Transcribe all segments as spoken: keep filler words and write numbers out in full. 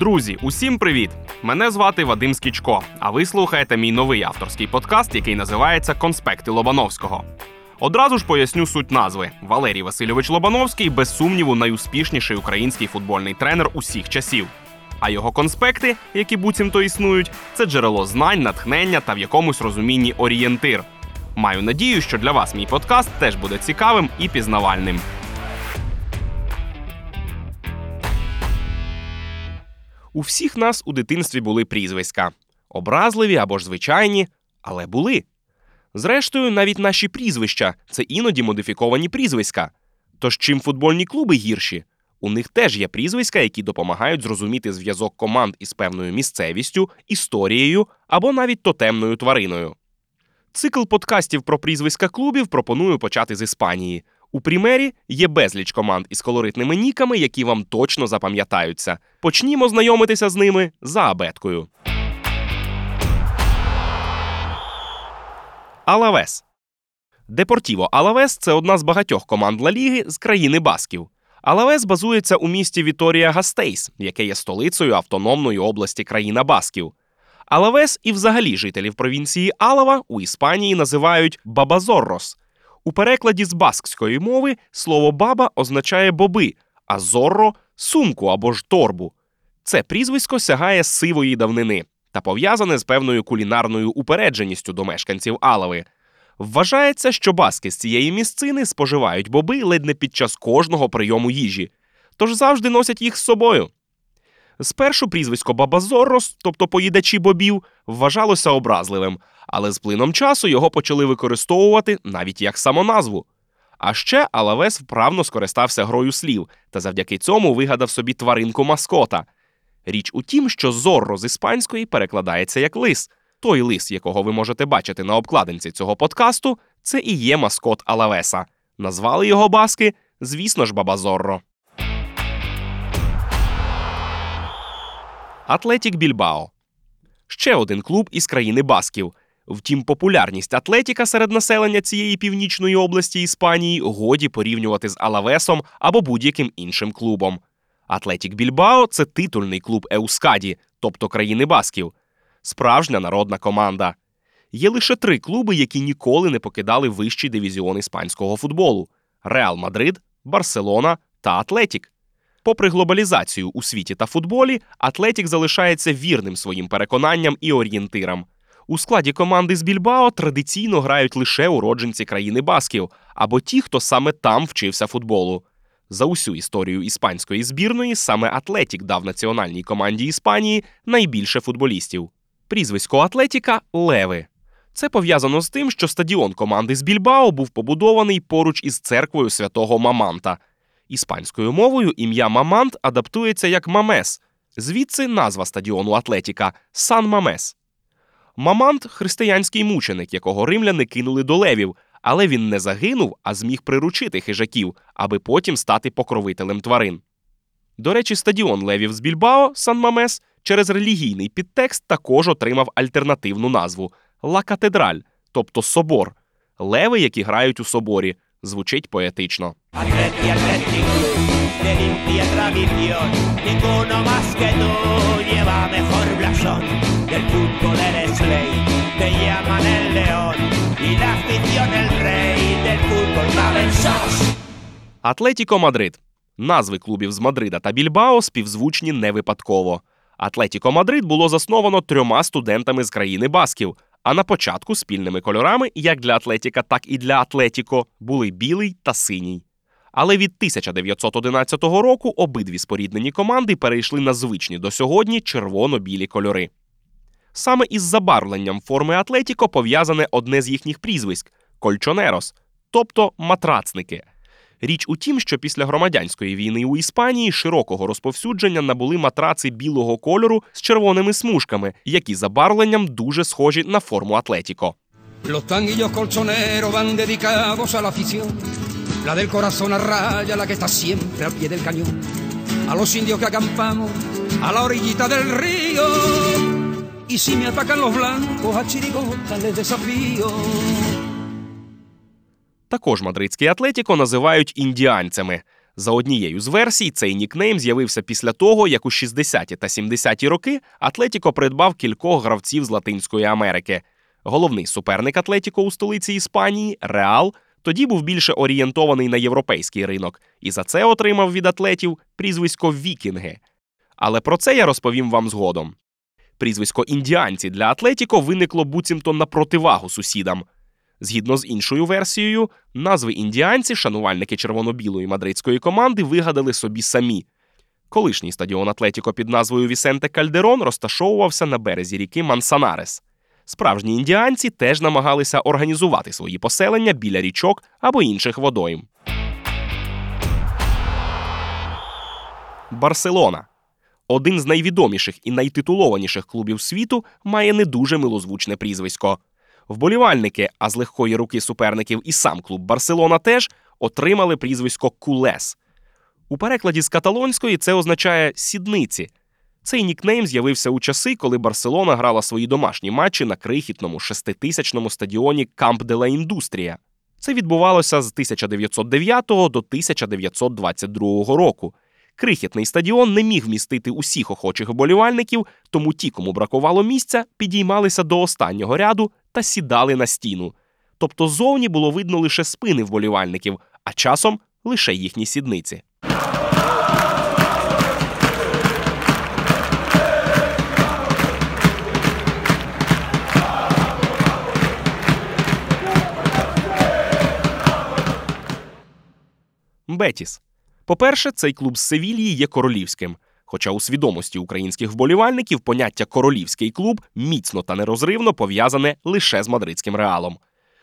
Друзі, усім привіт! Мене звати Вадим Скічко, а ви слухаєте мій новий авторський подкаст, який називається «Конспекти Лобановського». Одразу ж поясню суть назви. Валерій Васильович Лобановський, без сумніву, найуспішніший український футбольний тренер усіх часів. А його конспекти, які буцімто існують, це джерело знань, натхнення та в якомусь розумінні орієнтир. Маю надію, що для вас мій подкаст теж буде цікавим і пізнавальним. У всіх нас у дитинстві були прізвиська. Образливі або ж звичайні, але були. Зрештою, навіть наші прізвища – це іноді модифіковані прізвиська. Тож чим футбольні клуби гірші? У них теж є прізвиська, які допомагають зрозуміти зв'язок команд із певною місцевістю, історією або навіть тотемною твариною. Цикл подкастів про прізвиська клубів пропоную почати з Іспанії. У Примері є безліч команд із колоритними ніками, які вам точно запам'ятаються. Почнімо знайомитися з ними за абеткою. Алавес. Депортіво Алавес – це одна з багатьох команд Ла Ліги з країни Басків. Алавес базується у місті Віторія-Гастейс, яке є столицею автономної області країна Басків. Алавес і взагалі жителів провінції Алава у Іспанії називають «бабазоррос». У перекладі з баскської мови слово «баба» означає «боби», а «зорро» – сумку або ж торбу. Це прізвисько сягає сивої давнини та пов'язане з певною кулінарною упередженістю до мешканців Алави. Вважається, що баски з цієї місцини споживають боби ледь не під час кожного прийому їжі, тож завжди носять їх з собою. Спершу прізвисько «бабазоррос», тобто поїдачі бобів, вважалося образливим, але з плином часу його почали використовувати навіть як самоназву. А ще Алавес вправно скористався грою слів та завдяки цьому вигадав собі тваринку-маскота. Річ у тім, що «зорро» з іспанської перекладається як «лис». Той лис, якого ви можете бачити на обкладинці цього подкасту, це і є маскот Алавеса. Назвали його баски, звісно ж, «бабазорро». Атлетік Більбао. Ще один клуб із країни Басків. Втім, популярність Атлетіка серед населення цієї північної області Іспанії годі порівнювати з Алавесом або будь-яким іншим клубом. Атлетік Більбао – це титульний клуб Еускаді, тобто країни Басків. Справжня народна команда. Є лише три клуби, які ніколи не покидали вищий дивізіон іспанського футболу – Реал Мадрид, Барселона та Атлетік. Попри глобалізацію у світі та футболі, Атлетік залишається вірним своїм переконанням і орієнтирам. У складі команди з Більбао традиційно грають лише уродженці країни Басків, або ті, хто саме там вчився футболу. За усю історію іспанської збірної саме Атлетік дав національній команді Іспанії найбільше футболістів. Прізвисько Атлетіка – Леви. Це пов'язано з тим, що стадіон команди з Більбао був побудований поруч із церквою святого Маманта. Іспанською мовою ім'я Мамант адаптується як Мамес. Звідси назва стадіону Атлетіка – Сан Мамес. Мамант – християнський мученик, якого римляни кинули до левів, але він не загинув, а зміг приручити хижаків, аби потім стати покровителем тварин. До речі, стадіон левів з Більбао – Сан Мамес через релігійний підтекст також отримав альтернативну назву – Ла Катедраль, тобто собор. Леви, які грають у соборі. Звучить поетично. Атлетіко Мадрид. Назви клубів з Мадрида та Більбао співзвучні не випадково. Атлетіко Мадрид було засновано трьома студентами з країни Басків, а на початку спільними кольорами, як для Атлетіка, так і для Атлетіко, були білий та синій. Але від тисяча дев'ятсот одинадцятого року обидві споріднені команди перейшли на звичні до сьогодні червоно-білі кольори. Саме із забарвленням форми Атлетіко пов'язане одне з їхніх прізвиськ – кольчонерос, тобто матрацники. Річ у тім, що після громадянської війни у Іспанії широкого розповсюдження набули матраци білого кольору з червоними смужками, які забарвленням дуже схожі на форму Атлетіко. Також мадридський Атлетіко називають індіанцями. За однією з версій, цей нікнейм з'явився після того, як у шістдесяті та сімдесяті роки Атлетіко придбав кількох гравців з Латинської Америки. Головний суперник Атлетіко у столиці Іспанії – Реал – тоді був більше орієнтований на європейський ринок, і за це отримав від атлетів прізвисько «вікінги». Але про це я розповім вам згодом. Прізвисько «індіанці» для Атлетіко виникло буцімто на противагу сусідам. Згідно з іншою версією, назви «індіанці» шанувальники червоно-білої мадридської команди вигадали собі самі. Колишній стадіон Атлетіко під назвою Вісенте Кальдерон розташовувався на березі ріки Мансанарес. Справжні індіанці теж намагалися організувати свої поселення біля річок або інших водойм. Барселона. Один з найвідоміших і найтитулованіших клубів світу має не дуже милозвучне прізвисько. Вболівальники, а з легкої руки суперників і сам клуб «Барселона» теж, отримали прізвисько «Кулес». У перекладі з каталонської це означає «сідниці». Цей нікнейм з'явився у часи, коли Барселона грала свої домашні матчі на крихітному шеститисячному стадіоні «Камп де ла Індустрія». Це відбувалося з тисяча дев'ятсот дев'ятого до тисяча дев'ятсот двадцять другого року. Крихітний стадіон не міг вмістити усіх охочих вболівальників, тому ті, кому бракувало місця, підіймалися до останнього ряду та сідали на стіну. Тобто ззовні було видно лише спини вболівальників, а часом лише їхні сідниці. Бетіс. По-перше, цей клуб з Севільї є королівським. Хоча у свідомості українських вболівальників поняття «королівський клуб» міцно та нерозривно пов'язане лише з мадридським Реалом.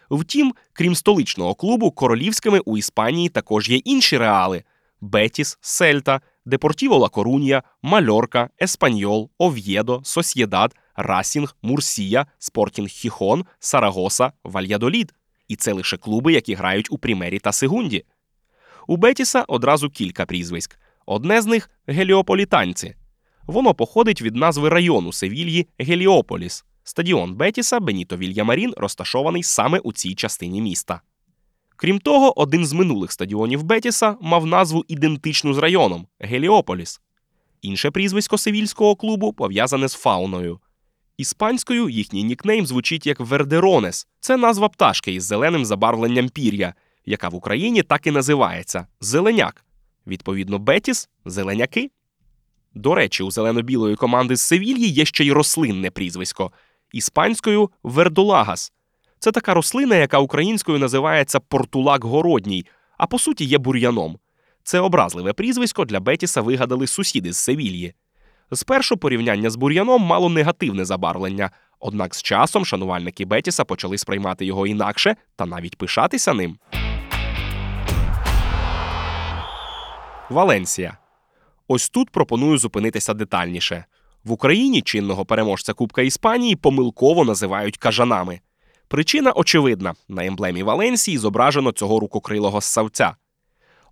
Втім, крім столичного клубу, королівськими у Іспанії також є інші Реали – Бетіс, Сельта, Депортіво Ла Корунья, Мальорка, Еспаньол, Ов'єдо, Сосьєдад, Расінг, Мурсія, Спортінг Хіхон, Сарагоса, Вальядолід. І це лише клуби, які грають у Примері та Сегунді. У Бетіса одразу кілька прізвиськ. Одне з них – геліополітанці. Воно походить від назви району Севільї Геліополіс. Стадіон Бетіса Беніто Вільямарін розташований саме у цій частині міста. Крім того, один з минулих стадіонів Бетіса мав назву ідентичну з районом – Геліополіс. Інше прізвисько севільського клубу пов'язане з фауною. Іспанською їхній нікнейм звучить як «Вердеронес». Це назва пташки із зеленим забарвленням пір'я, яка в Україні так і називається – «зеленяк». Відповідно, Бетіс – «зеленяки». До речі, у зелено-білої команди з Севільї є ще й рослинне прізвисько. Іспанською – «вердулагас». Це така рослина, яка українською називається «портулак городній», а по суті є бур'яном. Це образливе прізвисько для Бетіса вигадали сусіди з Севільї. Спершу порівняння з бур'яном мало негативне забарвлення, однак з часом шанувальники Бетіса почали сприймати його інакше та навіть пишатися ним. Валенція. Ось тут пропоную зупинитися детальніше. В Україні чинного переможця Кубка Іспанії помилково називають кажанами. Причина очевидна – на емблемі Валенсії зображено цього рукокрилого ссавця.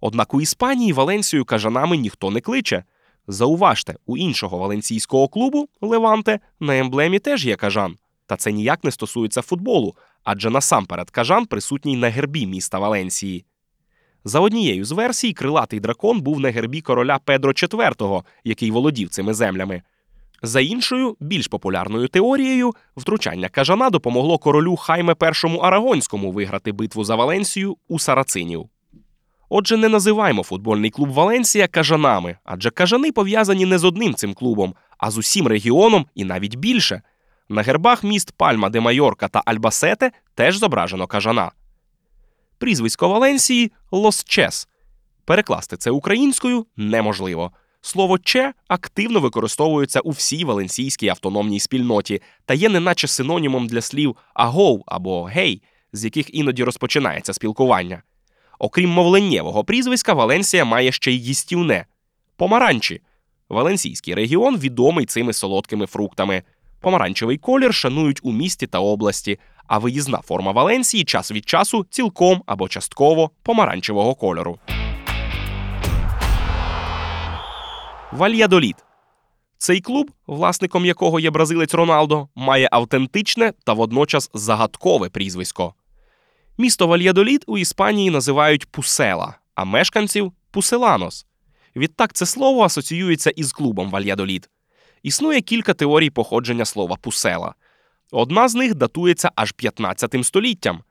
Однак у Іспанії Валенсію кажанами ніхто не кличе. Зауважте, у іншого валенсійського клубу «Леванте» на емблемі теж є кажан. Та це ніяк не стосується футболу, адже насамперед кажан присутній на гербі міста Валенсії. За однією з версій, крилатий дракон був на гербі короля Педро четвертого, який володів цими землями. За іншою, більш популярною теорією, втручання кажана допомогло королю Хайме першому Арагонському виграти битву за Валенсію у сарацинів. Отже, не називаймо футбольний клуб Валенсія кажанами, адже кажани пов'язані не з одним цим клубом, а з усім регіоном і навіть більше. На гербах міст Пальма де Майорка та Альбасете теж зображено кажана. Прізвисько Валенсії – «лос-чес». Перекласти це українською неможливо. Слово «че» активно використовується у всій валенсійській автономній спільноті та є неначе синонімом для слів «агов» або «гей», з яких іноді розпочинається спілкування. Окрім мовленнєвого прізвиська, Валенсія має ще й їстівне – помаранчі. Валенсійський регіон відомий цими солодкими фруктами. Помаранчевий колір шанують у місті та області, а виїзна форма Валенсії час від часу цілком або частково помаранчевого кольору. Вальядолід. Цей клуб, власником якого є бразилець Роналдо, має автентичне та водночас загадкове прізвисько. Місто Вальядолід у Іспанії називають Пусела, а мешканців – Пуселанос. Відтак це слово асоціюється із клубом Вальядолід. Існує кілька теорій походження слова «пусела». Одна з них датується аж п'ятнадцятим століттям.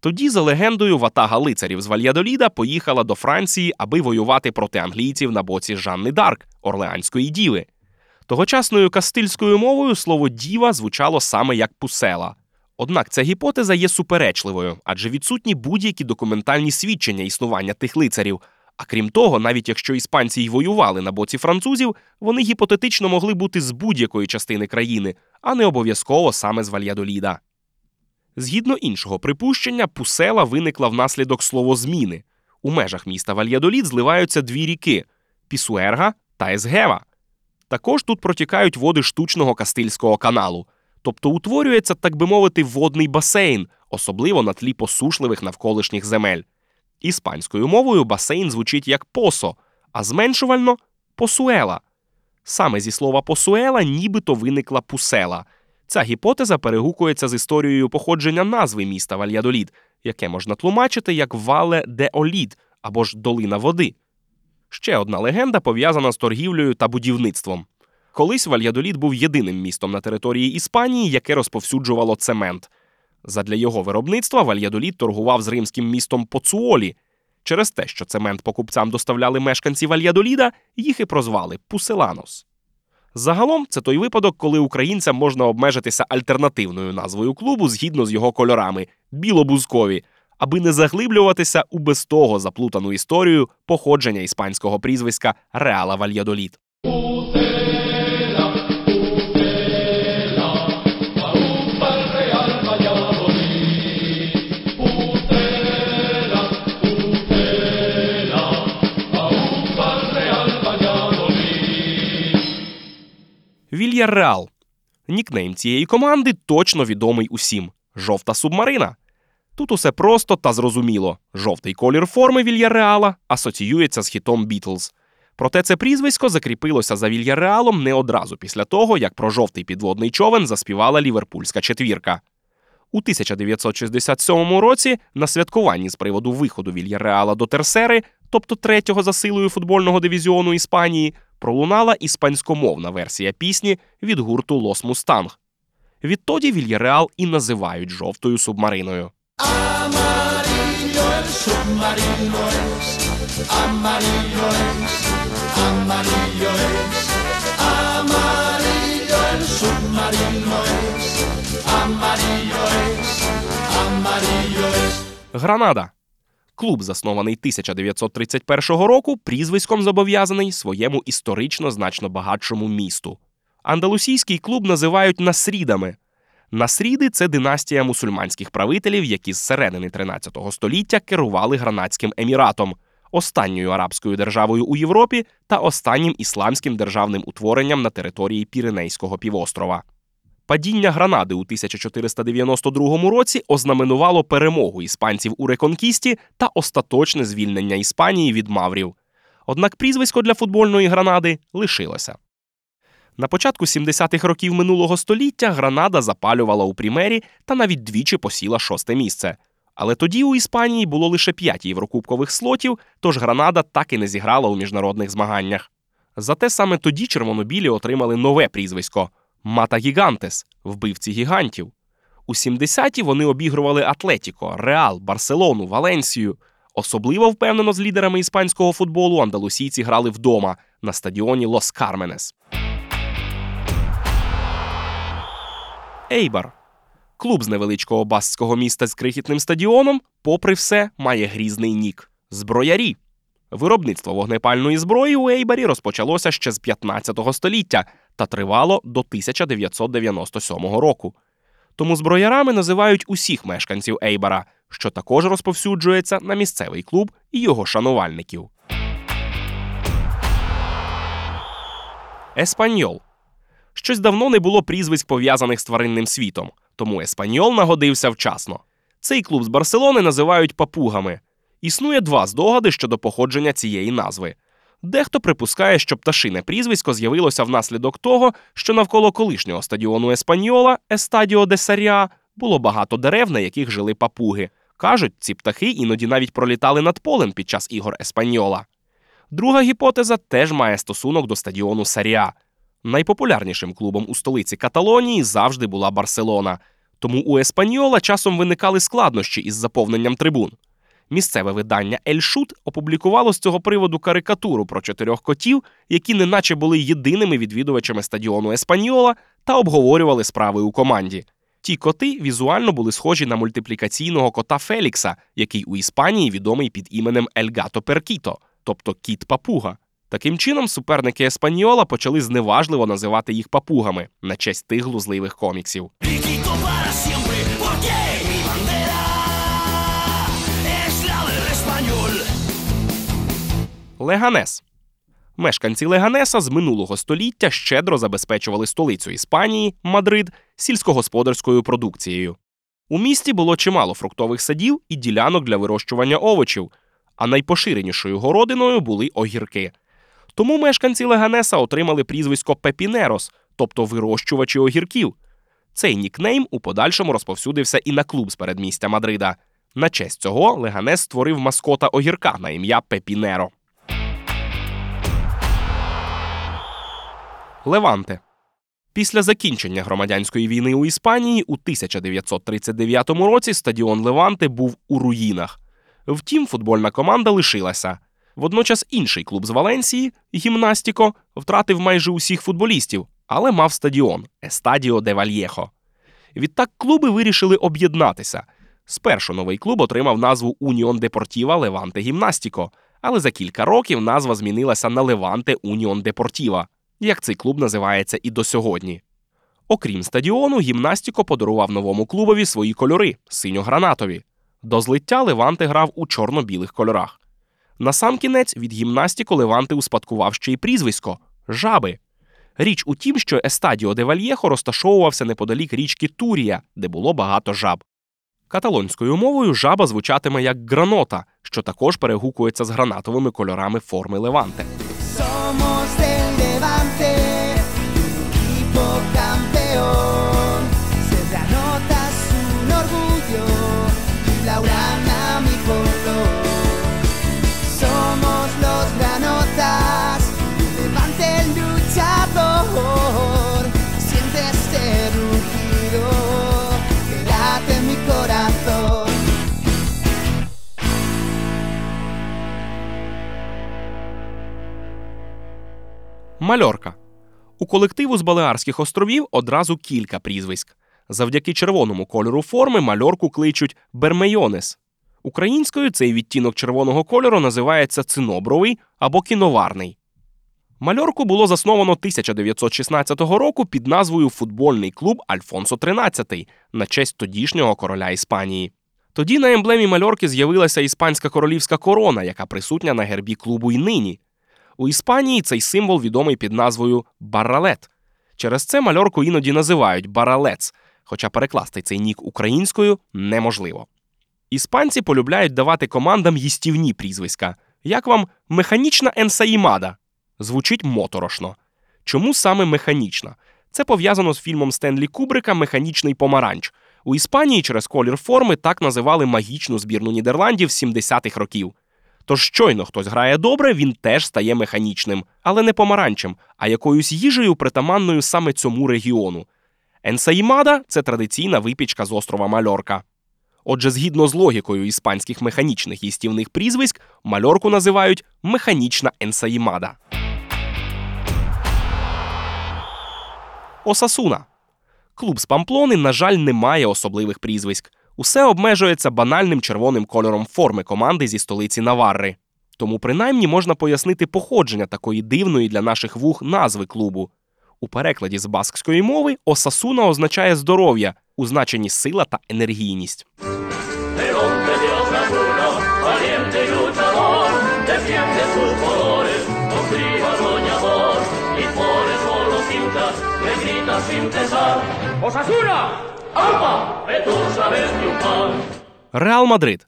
Тоді, за легендою, ватага лицарів з Вальядоліда поїхала до Франції, аби воювати проти англійців на боці Жанни Дарк, орлеанської діви. Тогочасною кастильською мовою слово «діва» звучало саме як «пусела». Однак ця гіпотеза є суперечливою, адже відсутні будь-які документальні свідчення існування тих лицарів. А крім того, навіть якщо іспанці й воювали на боці французів, вони гіпотетично могли бути з будь-якої частини країни, а не обов'язково саме з Вальядоліда. Згідно іншого припущення, пусела виникла внаслідок словозміни. У межах міста Вальядолід зливаються дві ріки – Пісуерга та Есгева. Також тут протікають води штучного Кастильського каналу, тобто утворюється, так би мовити, водний басейн, особливо на тлі посушливих навколишніх земель. Іспанською мовою басейн звучить як «посо», а зменшувально – «посуела». Саме зі слова «посуела» нібито виникла «пусела». Ця гіпотеза перегукується з історією походження назви міста Вальядолід, яке можна тлумачити як «Вале де Олід» або ж «Долина води». Ще одна легенда пов'язана з торгівлею та будівництвом. Колись Вальядолід був єдиним містом на території Іспанії, яке розповсюджувало цемент. Задля його виробництва Вальядолід торгував з римським містом Поцуолі. Через те, що цемент покупцям доставляли мешканці Вальядоліда, їх і прозвали «Пуселанос». Загалом, це той випадок, коли українцям можна обмежитися альтернативною назвою клубу згідно з його кольорами – білобузкові, аби не заглиблюватися у без того заплутану історію походження іспанського прізвиська Реала Вальядолід. Вільярреал. Нікнейм цієї команди точно відомий усім – «Жовта субмарина». Тут усе просто та зрозуміло. Жовтий колір форми Вільярреала асоціюється з хітом «Бітлз». Проте це прізвисько закріпилося за Вільярреалом не одразу після того, як про жовтий підводний човен заспівала ліверпульська четвірка. У тисяча дев'ятсот шістдесят сьомому році на святкуванні з приводу виходу Вільярреала до Терсери, тобто третього за силою футбольного дивізіону Іспанії, пролунала іспанськомовна версія пісні від гурту «Лос Мустанг». Відтоді Вільярреал і називають «жовтою субмариною». Гранада. Клуб, заснований тисяча дев'ятсот тридцять першого року, прізвиськом зобов'язаний своєму історично значно багатшому місту. Андалусійський клуб називають «насрідами». Насріди – це династія мусульманських правителів, які з середини тринадцятого століття керували Гранадським еміратом, останньою арабською державою у Європі та останнім ісламським державним утворенням на території Піренейського півострова. Падіння Гранади у тисяча чотириста дев'яносто другому році ознаменувало перемогу іспанців у Реконкісті та остаточне звільнення Іспанії від маврів. Однак прізвисько для футбольної Гранади лишилося. На початку сімдесятих років минулого століття Гранада запалювала у Прімері та навіть двічі посіла шосте місце. Але тоді у Іспанії було лише п'ять єврокубкових слотів, тож Гранада так і не зіграла у міжнародних змаганнях. Зате саме тоді червонобілі отримали нове прізвисько – «Мата-гігантес» – «вбивці гігантів». У сімдесяті вони обігрували Атлетіко, Реал, Барселону, Валенцію. Особливо впевнено з лідерами іспанського футболу андалусійці грали вдома на стадіоні Лос-Карменес. Ейбар. Клуб з невеличкого баскського міста з крихітним стадіоном, попри все, має грізний нік – зброярі. Виробництво вогнепальної зброї у Ейбарі розпочалося ще з п'ятнадцятого століття та тривало до тисяча дев'ятсот дев'яносто сьомого року. Тому зброярами називають усіх мешканців Ейбара, що також розповсюджується на місцевий клуб і його шанувальників. Еспаньол. Щось давно не було прізвиськ, пов'язаних з тваринним світом, тому Еспаньол нагодився вчасно. Цей клуб з Барселони називають папугами. Існує два здогади щодо походження цієї назви. Дехто припускає, що пташине прізвисько з'явилося внаслідок того, що навколо колишнього стадіону Еспаньола, Естадіо де Саріа, було багато дерев, на яких жили папуги. Кажуть, ці птахи іноді навіть пролітали над полем під час ігор Еспаньола. Друга гіпотеза теж має стосунок до стадіону Саріа. Найпопулярнішим клубом у столиці Каталонії завжди була Барселона. Тому у Еспаньола часом виникали складнощі із заповненням трибун. Місцеве видання «Ель Шут» опублікувало з цього приводу карикатуру про чотирьох котів, які неначе були єдиними відвідувачами стадіону Еспаньола та обговорювали справи у команді. Ті коти візуально були схожі на мультиплікаційного кота Фелікса, який у Іспанії відомий під іменем «Ель Гато Перкіто», тобто «кіт-папуга». Таким чином, суперники Еспаньола почали зневажливо називати їх папугами на честь тих глузливих коміксів. Леганес. Мешканці Леганеса з минулого століття щедро забезпечували столицю Іспанії, Мадрид, сільськогосподарською продукцією. У місті було чимало фруктових садів і ділянок для вирощування овочів, а найпоширенішою городиною були огірки. Тому мешканці Леганеса отримали прізвисько «пепінерос», тобто «вирощувачі огірків». Цей нікнейм у подальшому розповсюдився і на клуб з передмістя Мадрида. На честь цього Леганес створив маскота огірка на ім'я Пепінеро. Леванте. Після закінчення громадянської війни у Іспанії у тисяча дев'ятсот тридцять дев'ятому році стадіон Леванте був у руїнах. Втім, футбольна команда лишилася. Водночас інший клуб з Валенції, Гімнастіко, втратив майже усіх футболістів, але мав стадіон – Естадіо де Вальєхо. Відтак клуби вирішили об'єднатися. Спершу новий клуб отримав назву «Уніон Депортіва Леванте Гімнастіко», але за кілька років назва змінилася на «Леванте Уніон Депортіва», як цей клуб називається і до сьогодні. Окрім стадіону, Гімнастіко подарував новому клубові свої кольори – синьо-гранатові. До злиття Леванте грав у чорно-білих кольорах. Насамкінець від Гімнастіко Леванте успадкував ще й прізвисько – Жаби. Річ у тім, що Естадіо де Вальєхо розташовувався неподалік річки Турія, де було багато жаб. Каталонською мовою жаба звучатиме як гранота, що також перегукується з гранатовими кольорами форми Леванте. Мальорка. У колективу з Балеарських островів одразу кілька прізвиськ. Завдяки червоному кольору форми мальорку кличуть «бермейонес». Українською цей відтінок червоного кольору називається цинобровий або кіноварний. Мальорку було засновано тисяча дев'ятсот шістнадцятого року під назвою «Футбольний клуб Альфонсо тринадцятий» на честь тодішнього короля Іспанії. Тоді на емблемі мальорки з'явилася іспанська королівська корона, яка присутня на гербі клубу і нині. У Іспанії цей символ відомий під назвою «баралет». Через це мальорку іноді називають «баралец», хоча перекласти цей нік українською неможливо. Іспанці полюбляють давати командам їстівні прізвиська. Як вам «механічна енсаїмада»? Звучить моторошно. Чому саме «механічна»? Це пов'язано з фільмом Стенлі Кубрика «Механічний помаранч». У Іспанії через колір форми так називали магічну збірну Нідерландів сімдесятих років. Тож щойно хтось грає добре, він теж стає механічним, але не помаранчем, а якоюсь їжею, притаманною саме цьому регіону. Енсаїмада – це традиційна випічка з острова Мальорка. Отже, згідно з логікою іспанських механічних їстівних прізвиськ, мальорку називають «механічна енсаїмада». Осасуна. Клуб з Памплони, на жаль, не має особливих прізвиськ. Усе обмежується банальним червоним кольором форми команди зі столиці Наварри. Тому принаймні можна пояснити походження такої дивної для наших вух назви клубу. У перекладі з баскської мови «Осасуна» означає здоров'я, у значенні сила та енергійність. Осасуна! Реал Мадрид.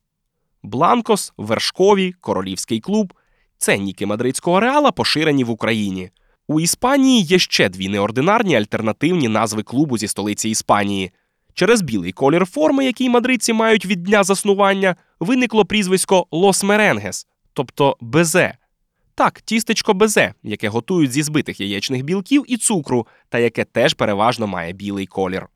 Бланкос, Вершкові, Королівський клуб – це ніки мадридського Реала, поширені в Україні. У Іспанії є ще дві неординарні альтернативні назви клубу зі столиці Іспанії. Через білий колір форми, який мадридці мають від дня заснування, виникло прізвисько «Лос Меренгес», тобто «Безе». Так, тістечко безе, яке готують зі збитих яєчних білків і цукру, та яке теж переважно має білий колір.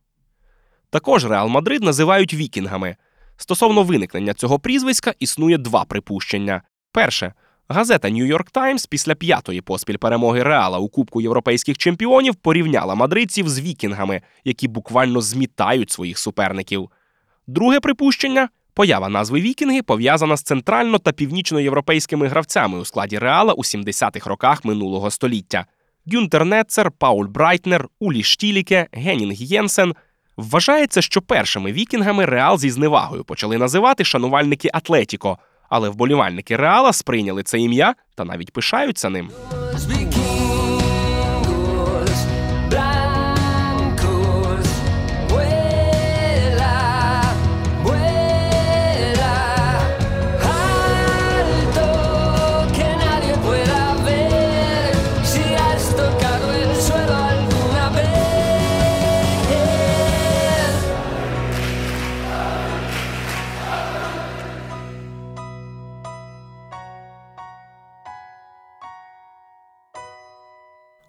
Також Реал Мадрид називають вікінгами. Стосовно виникнення цього прізвиська існує два припущення. Перше. Газета «Нью-Йорк Таймс» після п'ятої поспіль перемоги Реала у Кубку європейських чемпіонів порівняла мадридців з вікінгами, які буквально змітають своїх суперників. Друге припущення – поява назви «вікінги» пов'язана з центрально- та північноєвропейськими гравцями у складі Реала у сімдесятих роках минулого століття. Гюнтер Нетцер, Пауль Брайтнер, Улі Штіліке, Генінг Єнсен. Вважається, що першими вікінгами Реал зі зневагою почали називати шанувальники Атлетіко, але вболівальники Реала сприйняли це ім'я та навіть пишаються ним.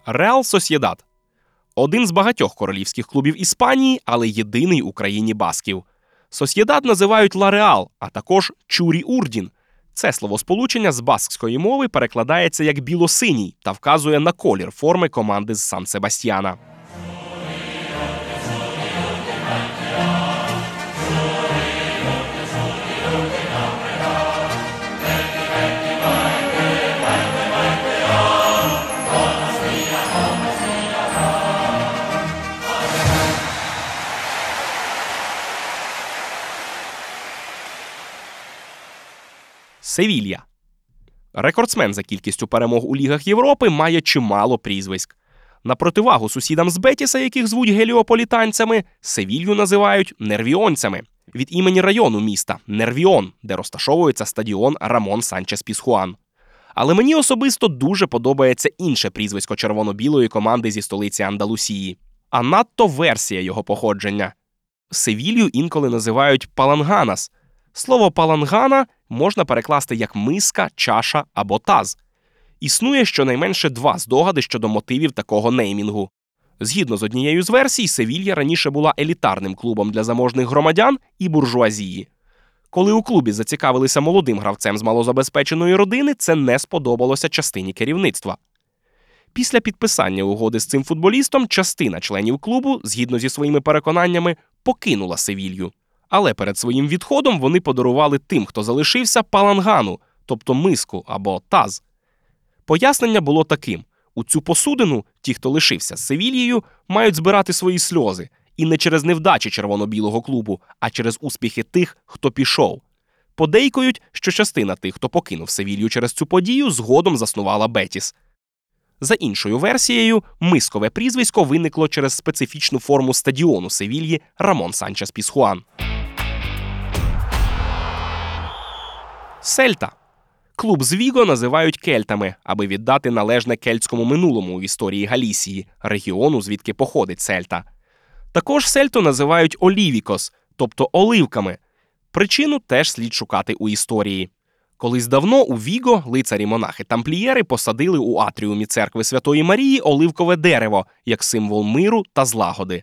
Реал Сосьєдад – один з багатьох королівських клубів Іспанії, але єдиний у країні басків. Сосьєдад називають «Ла Реал», а також «Чурі Урдін». Це словосполучення з баскської мови перекладається як «білосиній» та вказує на колір форми команди з Сан-Себастьяна. Севілья. Рекордсмен за кількістю перемог у Лігах Європи має чимало прізвиськ. На противагу сусідам з Бетіса, яких звуть геліополітанцями, Севілью називають нервіонцями. Від імені району міста – Нервіон, де розташовується стадіон Рамон Санчес Пісхуан. Але мені особисто дуже подобається інше прізвисько червоно-білої команди зі столиці Андалусії. А надто версія його походження. Севілью інколи називають «Паланганас». Слово «палангана» можна перекласти як «миска», «чаша» або «таз». Існує щонайменше два здогади щодо мотивів такого неймінгу. Згідно з однією з версій, Севілья раніше була елітарним клубом для заможних громадян і буржуазії. Коли у клубі зацікавилися молодим гравцем з малозабезпеченої родини, це не сподобалося частині керівництва. Після підписання угоди з цим футболістом частина членів клубу, згідно зі своїми переконаннями, покинула Севілью. Але перед своїм відходом вони подарували тим, хто залишився, палангану, тобто миску або таз. Пояснення було таким. У цю посудину ті, хто лишився з Севільєю, мають збирати свої сльози. І не через невдачі червоно-білого клубу, а через успіхи тих, хто пішов. Подейкують, що частина тих, хто покинув Севілью через цю подію, згодом заснувала Бетіс. За іншою версією, мискове прізвисько виникло через специфічну форму стадіону Севільї Рамон Санчес Пісхуан. Сельта. Клуб з Віго називають кельтами, аби віддати належне кельтському минулому в історії Галісії, регіону, звідки походить Сельта. Також Сельту називають олівікос, тобто оливками. Причину теж слід шукати у історії. Колись давно у Віго лицарі-монахи-тамплієри посадили у атріумі церкви Святої Марії оливкове дерево, як символ миру та злагоди.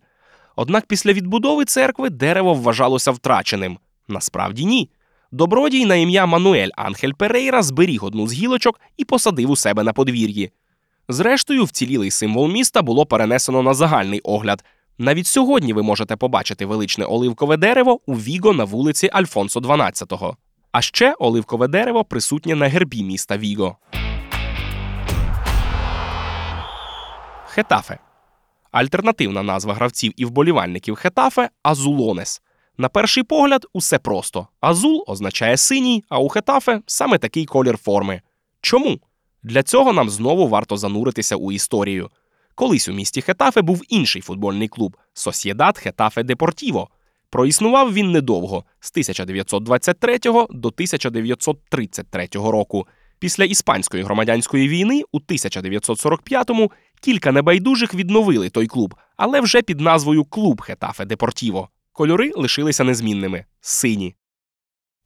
Однак після відбудови церкви дерево вважалося втраченим. Насправді ні. Добродій на ім'я Мануель Ангель Перейра зберіг одну з гілочок і посадив у себе на подвір'ї. Зрештою, вцілілий символ міста було перенесено на загальний огляд. Навіть сьогодні ви можете побачити величне оливкове дерево у Віго на вулиці Альфонсо дванадцятого. А ще оливкове дерево присутнє на гербі міста Віго. Хетафе. Альтернативна назва гравців і вболівальників Хетафе – Азулонес. На перший погляд, усе просто. Азул означає синій, а у Хетафе – саме такий колір форми. Чому? Для цього нам знову варто зануритися у історію. Колись у місті Хетафе був інший футбольний клуб – Сосьєдад Хетафе Депортіво. Проіснував він недовго – з тисяча дев'ятсот двадцять третього до тисяча дев'ятсот тридцять третього року. Після Іспанської громадянської війни у тисяча дев'ятсот сорок п'ятому кілька небайдужих відновили той клуб, але вже під назвою «Клуб Хетафе Депортіво». Кольори лишилися незмінними – сині.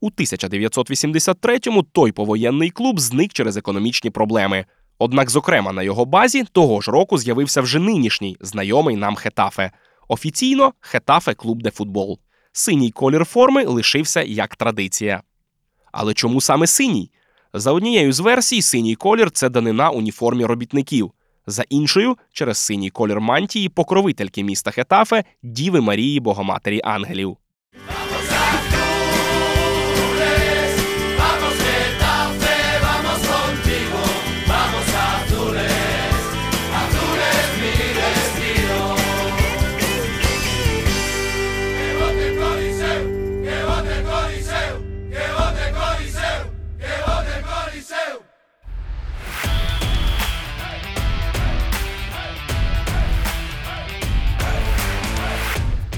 У тисяча дев'ятсот вісімдесят третьому той повоєнний клуб зник через економічні проблеми. Однак, зокрема, на його базі того ж року з'явився вже нинішній, знайомий нам Хетафе. Офіційно Хетафе Клуб де Футбол. Синій колір форми лишився як традиція. Але чому саме синій? За однією з версій, синій колір – це данина уніформі робітників. За іншою, через синій колір мантії покровительки міста Хетафе – Діви Марії Богоматері Ангелів.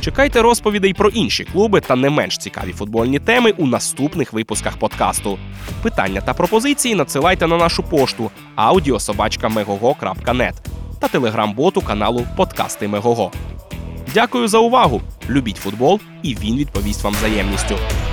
Чекайте розповідей про інші клуби та не менш цікаві футбольні теми у наступних випусках подкасту. Питання та пропозиції надсилайте на нашу пошту аудіо собака мегаго крапка нет та телеграм-боту каналу «Подкасти Мегаго». Дякую за увагу! Любіть футбол, і він відповість вам взаємністю.